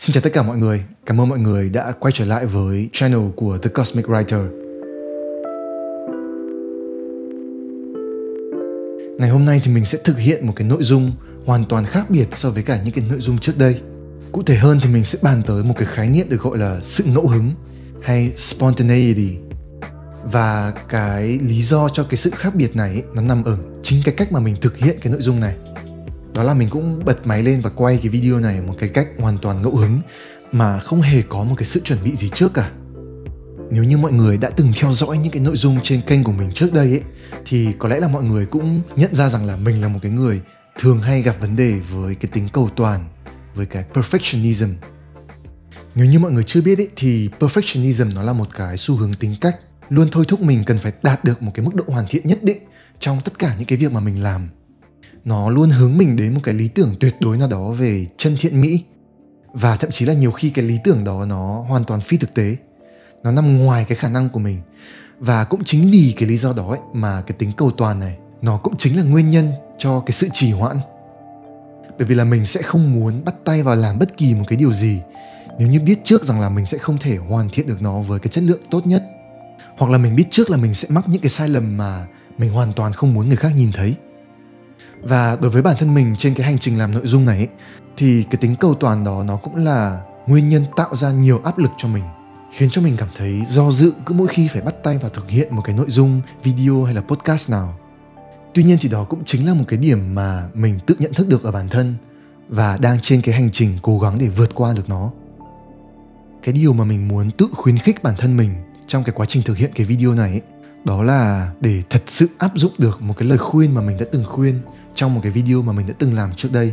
Xin chào tất cả mọi người, cảm ơn mọi người đã quay trở lại với channel của The Cosmic Writer. Ngày hôm nay thì mình sẽ thực hiện một cái nội dung hoàn toàn khác biệt so với cả những cái nội dung trước đây. Cụ thể hơn thì mình sẽ bàn tới một cái khái niệm được gọi là sự ngẫu hứng hay spontaneity. Và cái lý do cho cái sự khác biệt này nó nằm ở chính cái cách mà mình thực hiện cái nội dung này. Đó là mình cũng bật máy lên và quay cái video này một cái cách hoàn toàn ngẫu hứng mà không hề có một cái sự chuẩn bị gì trước cả. Nếu như mọi người đã từng theo dõi những cái nội dung trên kênh của mình trước đây ấy, thì có lẽ là mọi người cũng nhận ra rằng là mình là một cái người thường hay gặp vấn đề với cái tính cầu toàn, với cái perfectionism. Nếu như mọi người chưa biết ấy, thì perfectionism nó là một cái xu hướng tính cách luôn thôi thúc mình cần phải đạt được một cái mức độ hoàn thiện nhất định trong tất cả những cái việc mà mình làm. Nó luôn hướng mình đến một cái lý tưởng tuyệt đối nào đó về chân thiện mỹ. Và thậm chí là nhiều khi cái lý tưởng đó nó hoàn toàn phi thực tế. Nó nằm ngoài cái khả năng của mình. Và cũng chính vì cái lý do đó ấy, mà cái tính cầu toàn này nó cũng chính là nguyên nhân cho cái sự trì hoãn. Bởi vì là mình sẽ không muốn bắt tay vào làm bất kỳ một cái điều gì nếu như biết trước rằng là mình sẽ không thể hoàn thiện được nó với cái chất lượng tốt nhất. Hoặc là mình biết trước là mình sẽ mắc những cái sai lầm mà mình hoàn toàn không muốn người khác nhìn thấy. Và đối với bản thân mình trên cái hành trình làm nội dung này ấy, thì cái tính cầu toàn đó nó cũng là nguyên nhân tạo ra nhiều áp lực cho mình, khiến cho mình cảm thấy do dự cứ mỗi khi phải bắt tay vào thực hiện một cái nội dung, video hay là podcast nào. Tuy nhiên thì đó cũng chính là một cái điểm mà mình tự nhận thức được ở bản thân và đang trên cái hành trình cố gắng để vượt qua được nó. Cái điều mà mình muốn tự khuyến khích bản thân mình trong cái quá trình thực hiện cái video này ấy, đó là để thật sự áp dụng được một cái lời khuyên mà mình đã từng khuyên trong một cái video mà mình đã từng làm trước đây.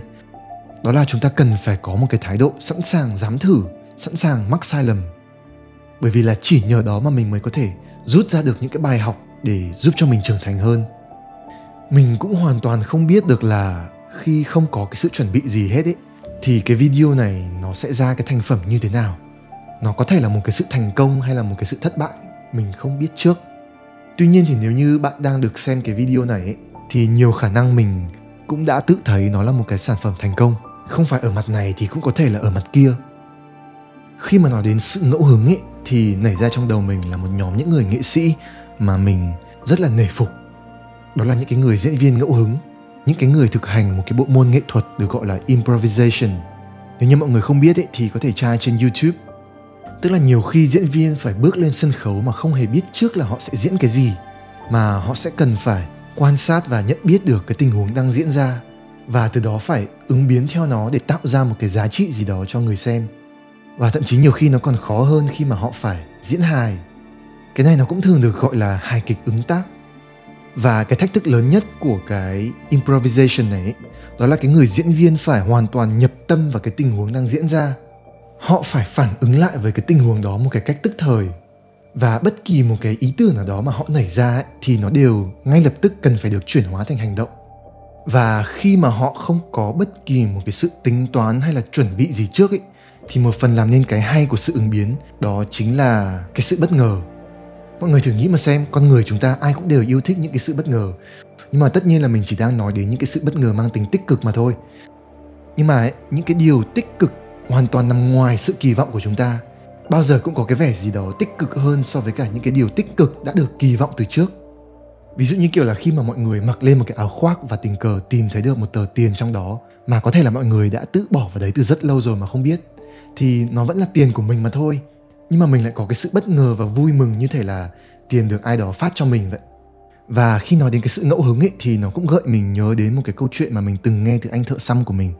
Đó là chúng ta cần phải có một cái thái độ sẵn sàng dám thử, sẵn sàng mắc sai lầm. Bởi vì là chỉ nhờ đó mà mình mới có thể rút ra được những cái bài học để giúp cho mình trưởng thành hơn. Mình cũng hoàn toàn không biết được là khi không có cái sự chuẩn bị gì hết ấy, thì cái video này nó sẽ ra cái thành phẩm như thế nào. Nó có thể là một cái sự thành công hay là một cái sự thất bại, mình không biết trước. Tuy nhiên thì nếu như bạn đang được xem cái video này ấy, thì nhiều khả năng mình cũng đã tự thấy nó là một cái sản phẩm thành công. Không phải ở mặt này thì cũng có thể là ở mặt kia. Khi mà nói đến sự ngẫu hứng ấy, thì nảy ra trong đầu mình là một nhóm những người nghệ sĩ mà mình rất là nể phục. Đó là những cái người diễn viên ngẫu hứng, những cái người thực hành một cái bộ môn nghệ thuật được gọi là improvisation. Nếu như mọi người không biết ấy, thì có thể tra trên YouTube. Tức là nhiều khi diễn viên phải bước lên sân khấu mà không hề biết trước là họ sẽ diễn cái gì, mà họ sẽ cần phải quan sát và nhận biết được cái tình huống đang diễn ra, và từ đó phải ứng biến theo nó để tạo ra một cái giá trị gì đó cho người xem. Và thậm chí nhiều khi nó còn khó hơn khi mà họ phải diễn hài. Cái này nó cũng thường được gọi là hài kịch ứng tác. Và cái thách thức lớn nhất của cái improvisation này, đó là cái người diễn viên phải hoàn toàn nhập tâm vào cái tình huống đang diễn ra. Họ phải phản ứng lại với cái tình huống đó một cái cách tức thời. Và bất kỳ một cái ý tưởng nào đó mà họ nảy ra ấy, thì nó đều ngay lập tức cần phải được chuyển hóa thành hành động. Và khi mà họ không có bất kỳ một cái sự tính toán hay là chuẩn bị gì trước ấy, thì một phần làm nên cái hay của sự ứng biến đó chính là cái sự bất ngờ. Mọi người thử nghĩ mà xem, con người chúng ta ai cũng đều yêu thích những cái sự bất ngờ. Nhưng mà tất nhiên là mình chỉ đang nói đến những cái sự bất ngờ mang tính tích cực mà thôi. Nhưng mà ấy, những cái điều tích cực hoàn toàn nằm ngoài sự kỳ vọng của chúng ta bao giờ cũng có cái vẻ gì đó tích cực hơn so với cả những cái điều tích cực đã được kỳ vọng từ trước. Ví dụ như kiểu là khi mà mọi người mặc lên một cái áo khoác và tình cờ tìm thấy được một tờ tiền trong đó mà có thể là mọi người đã tự bỏ vào đấy từ rất lâu rồi mà không biết, thì nó vẫn là tiền của mình mà thôi. Nhưng mà mình lại có cái sự bất ngờ và vui mừng như thể là tiền được ai đó phát cho mình vậy. Và khi nói đến cái sự ngẫu hứng ấy, thì nó cũng gợi mình nhớ đến một cái câu chuyện mà mình từng nghe từ anh thợ xăm của mình.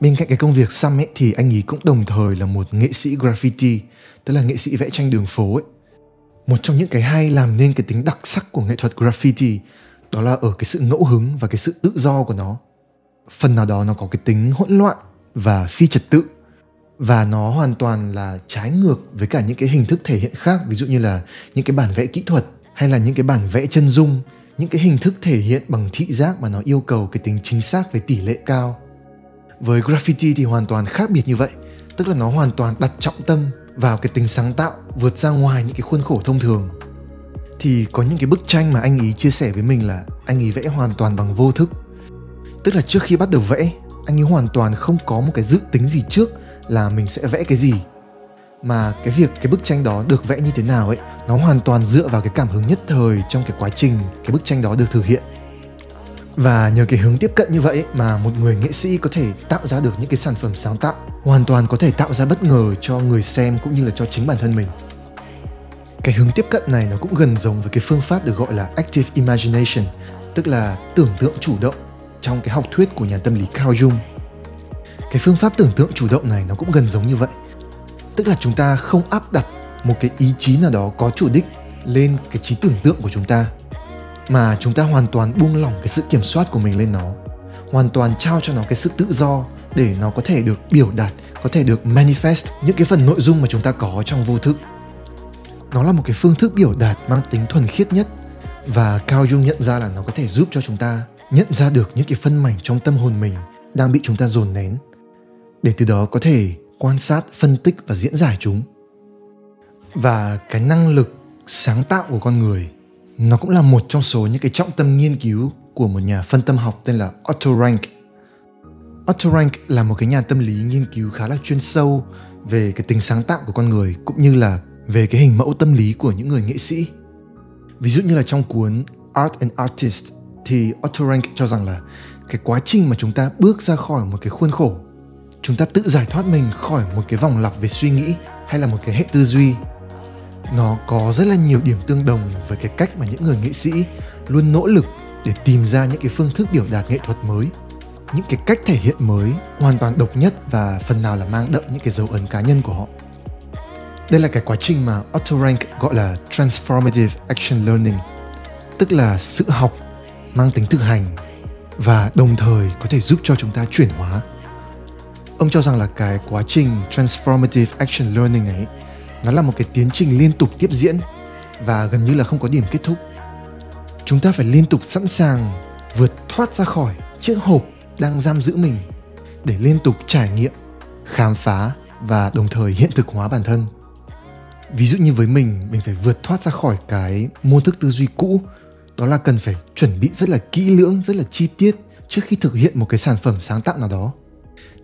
Bên cạnh cái công việc xăm ấy thì anh ấy cũng đồng thời là một nghệ sĩ graffiti, tức là nghệ sĩ vẽ tranh đường phố ấy. Một trong những cái hay làm nên cái tính đặc sắc của nghệ thuật graffiti đó là ở cái sự ngẫu hứng và cái sự tự do của nó. Phần nào đó nó có cái tính hỗn loạn và phi trật tự, và nó hoàn toàn là trái ngược với cả những cái hình thức thể hiện khác, ví dụ như là những cái bản vẽ kỹ thuật hay là những cái bản vẽ chân dung, những cái hình thức thể hiện bằng thị giác mà nó yêu cầu cái tính chính xác với tỷ lệ cao. Với graffiti thì hoàn toàn khác biệt như vậy, tức là nó hoàn toàn đặt trọng tâm vào cái tính sáng tạo vượt ra ngoài những cái khuôn khổ thông thường. Thì có những cái bức tranh mà anh ý chia sẻ với mình là anh ý vẽ hoàn toàn bằng vô thức. Tức là trước khi bắt đầu vẽ, anh ý hoàn toàn không có một cái dự tính gì trước là mình sẽ vẽ cái gì, mà cái việc cái bức tranh đó được vẽ như thế nào ấy, nó hoàn toàn dựa vào cái cảm hứng nhất thời trong cái quá trình cái bức tranh đó được thực hiện. Và nhờ cái hướng tiếp cận như vậy mà một người nghệ sĩ có thể tạo ra được những cái sản phẩm sáng tạo, hoàn toàn có thể tạo ra bất ngờ cho người xem cũng như là cho chính bản thân mình. Cái hướng tiếp cận này nó cũng gần giống với cái phương pháp được gọi là Active Imagination, tức là tưởng tượng chủ động trong cái học thuyết của nhà tâm lý Carl Jung. Cái phương pháp tưởng tượng chủ động này nó cũng gần giống như vậy. Tức là chúng ta không áp đặt một cái ý chí nào đó có chủ đích lên cái trí tưởng tượng của chúng ta, mà chúng ta hoàn toàn buông lỏng cái sự kiểm soát của mình lên nó, hoàn toàn trao cho nó cái sự tự do để nó có thể được biểu đạt, có thể được manifest những cái phần nội dung mà chúng ta có trong vô thức. Nó là một cái phương thức biểu đạt mang tính thuần khiết nhất, và Carl Jung nhận ra là nó có thể giúp cho chúng ta nhận ra được những cái phân mảnh trong tâm hồn mình đang bị chúng ta dồn nén, để từ đó có thể quan sát, phân tích và diễn giải chúng. Và cái năng lực sáng tạo của con người, nó cũng là một trong số những cái trọng tâm nghiên cứu của một nhà phân tâm học tên là Otto Rank. Otto Rank là một cái nhà tâm lý nghiên cứu khá là chuyên sâu về cái tính sáng tạo của con người, cũng như là về cái hình mẫu tâm lý của những người nghệ sĩ. Ví dụ như là trong cuốn Art and Artist thì Otto Rank cho rằng là cái quá trình mà chúng ta bước ra khỏi một cái khuôn khổ, chúng ta tự giải thoát mình khỏi một cái vòng lặp về suy nghĩ hay là một cái hệ tư duy, nó có rất là nhiều điểm tương đồng với cái cách mà những người nghệ sĩ luôn nỗ lực để tìm ra những cái phương thức biểu đạt nghệ thuật mới, những cái cách thể hiện mới hoàn toàn độc nhất và phần nào là mang đậm những cái dấu ấn cá nhân của họ. Đây là cái quá trình mà Otto Rank gọi là Transformative Action Learning, tức là sự học mang tính thực hành và đồng thời có thể giúp cho chúng ta chuyển hóa. Ông cho rằng là cái quá trình Transformative Action Learning này, nó là một cái tiến trình liên tục tiếp diễn và gần như là không có điểm kết thúc. Chúng ta phải liên tục sẵn sàng vượt thoát ra khỏi chiếc hộp đang giam giữ mình để liên tục trải nghiệm, khám phá và đồng thời hiện thực hóa bản thân. Ví dụ như với mình phải vượt thoát ra khỏi cái mô thức tư duy cũ, đó là cần phải chuẩn bị rất là kỹ lưỡng, rất là chi tiết trước khi thực hiện một cái sản phẩm sáng tạo nào đó.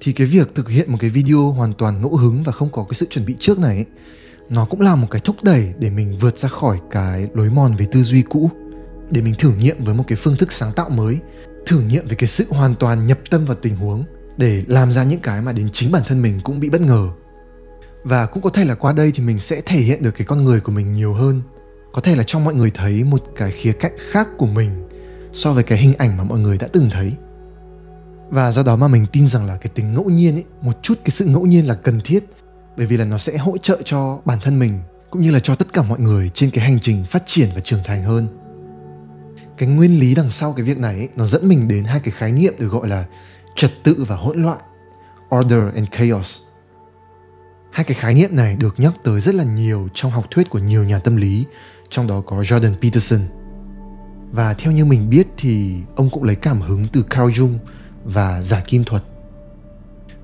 Thì cái việc thực hiện một cái video hoàn toàn ngẫu hứng và không có cái sự chuẩn bị trước này ấy, nó cũng là một cái thúc đẩy để mình vượt ra khỏi cái lối mòn về tư duy cũ, để mình thử nghiệm với một cái phương thức sáng tạo mới, thử nghiệm về cái sự hoàn toàn nhập tâm vào tình huống để làm ra những cái mà đến chính bản thân mình cũng bị bất ngờ. Và cũng có thể là qua đây thì mình sẽ thể hiện được cái con người của mình nhiều hơn, có thể là cho mọi người thấy một cái khía cạnh khác của mình so với cái hình ảnh mà mọi người đã từng thấy. Và do đó mà mình tin rằng là cái tính ngẫu nhiên ấy, một chút cái sự ngẫu nhiên là cần thiết, bởi vì là nó sẽ hỗ trợ cho bản thân mình cũng như là cho tất cả mọi người trên cái hành trình phát triển và trưởng thành hơn. Cái nguyên lý đằng sau cái việc này ấy, nó dẫn mình đến hai cái khái niệm được gọi là trật tự và hỗn loạn, order and chaos. Hai cái khái niệm này được nhắc tới rất là nhiều trong học thuyết của nhiều nhà tâm lý, trong đó có Jordan Peterson. Và theo như mình biết thì ông cũng lấy cảm hứng từ Carl Jung và giả kim thuật.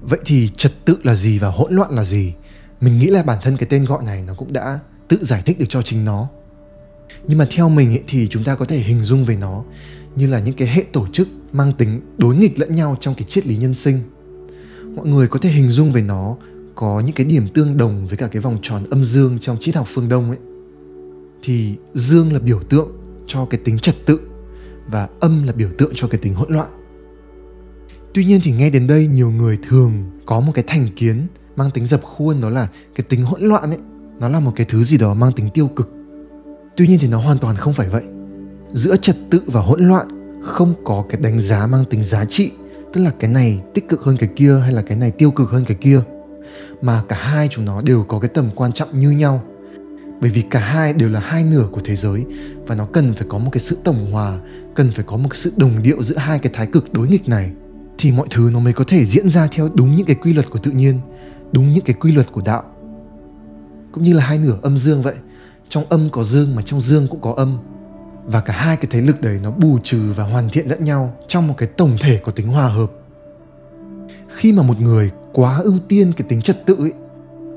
Vậy thì trật tự là gì và hỗn loạn là gì? Mình nghĩ là bản thân cái tên gọi này nó cũng đã tự giải thích được cho chính nó. Nhưng mà theo mình ấy, thì chúng ta có thể hình dung về nó như là những cái hệ tổ chức mang tính đối nghịch lẫn nhau trong cái triết lý nhân sinh. Mọi người có thể hình dung về nó có những cái điểm tương đồng với cả cái vòng tròn âm dương trong triết học phương Đông ấy. Thì dương là biểu tượng cho cái tính trật tự và âm là biểu tượng cho cái tính hỗn loạn. Tuy nhiên thì nghe đến đây nhiều người thường có một cái thành kiến mang tính dập khuôn, đó là cái tính hỗn loạn ấy, nó là một cái thứ gì đó mang tính tiêu cực. Tuy nhiên thì nó hoàn toàn không phải vậy. Giữa trật tự và hỗn loạn không có cái đánh giá mang tính giá trị, tức là cái này tích cực hơn cái kia hay là cái này tiêu cực hơn cái kia, mà cả hai chúng nó đều có cái tầm quan trọng như nhau. Bởi vì cả hai đều là hai nửa của thế giới và nó cần phải có một cái sự tổng hòa, cần phải có một cái sự đồng điệu giữa hai cái thái cực đối nghịch này, thì mọi thứ nó mới có thể diễn ra theo đúng những cái quy luật của tự nhiên, đúng những cái quy luật của đạo. Cũng như là hai nửa âm dương vậy, trong âm có dương mà trong dương cũng có âm. Và cả hai cái thế lực đấy nó bù trừ và hoàn thiện lẫn nhau trong một cái tổng thể có tính hòa hợp. Khi mà một người quá ưu tiên cái tính trật tự ấy,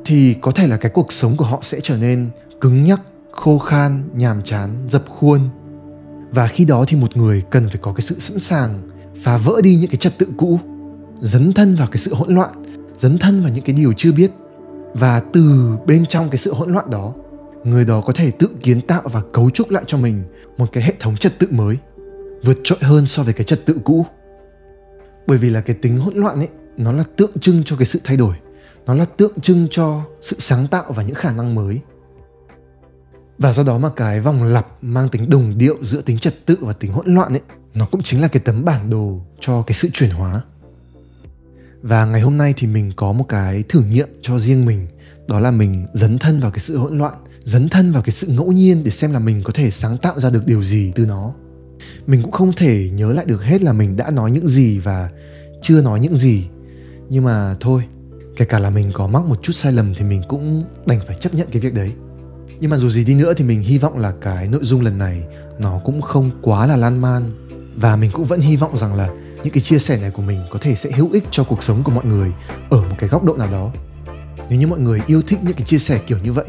thì có thể là cái cuộc sống của họ sẽ trở nên cứng nhắc, khô khan, nhàm chán, dập khuôn. Và khi đó thì một người cần phải có cái sự sẵn sàng phá vỡ đi những cái trật tự cũ, dấn thân vào cái sự hỗn loạn, dấn thân vào những cái điều chưa biết. Và từ bên trong cái sự hỗn loạn đó, người đó có thể tự kiến tạo và cấu trúc lại cho mình một cái hệ thống trật tự mới, vượt trội hơn so với cái trật tự cũ. Bởi vì là cái tính hỗn loạn ấy, nó là tượng trưng cho cái sự thay đổi, nó là tượng trưng cho sự sáng tạo và những khả năng mới. Và do đó mà cái vòng lặp mang tính đồng điệu giữa tính trật tự và tính hỗn loạn ấy, nó cũng chính là cái tấm bản đồ cho cái sự chuyển hóa. Và ngày hôm nay thì mình có một cái thử nghiệm cho riêng mình, đó là mình dấn thân vào cái sự hỗn loạn, dấn thân vào cái sự ngẫu nhiên để xem là mình có thể sáng tạo ra được điều gì từ nó. Mình cũng không thể nhớ lại được hết là mình đã nói những gì và chưa nói những gì. Nhưng mà thôi, kể cả là mình có mắc một chút sai lầm thì mình cũng đành phải chấp nhận cái việc đấy. Nhưng mà dù gì đi nữa thì mình hy vọng là cái nội dung lần này nó cũng không quá là lan man. Và mình cũng vẫn hy vọng rằng là những cái chia sẻ này của mình có thể sẽ hữu ích cho cuộc sống của mọi người ở một cái góc độ nào đó. Nếu như mọi người yêu thích những cái chia sẻ kiểu như vậy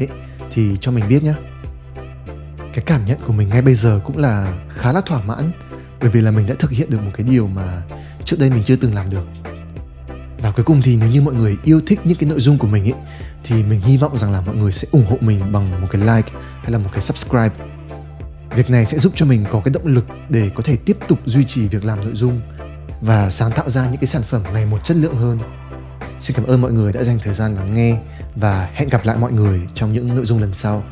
thì cho mình biết nhé. Cái cảm nhận của mình ngay bây giờ cũng là khá là thỏa mãn, bởi vì là mình đã thực hiện được một cái điều mà trước đây mình chưa từng làm được. Và cuối cùng thì nếu như mọi người yêu thích những cái nội dung của mình ấy, thì mình hy vọng rằng là mọi người sẽ ủng hộ mình bằng một cái like hay là một cái subscribe. Việc này sẽ giúp cho mình có cái động lực để có thể tiếp tục duy trì việc làm nội dung và sáng tạo ra những cái sản phẩm ngày một chất lượng hơn. Xin cảm ơn mọi người đã dành thời gian lắng nghe và hẹn gặp lại mọi người trong những nội dung lần sau.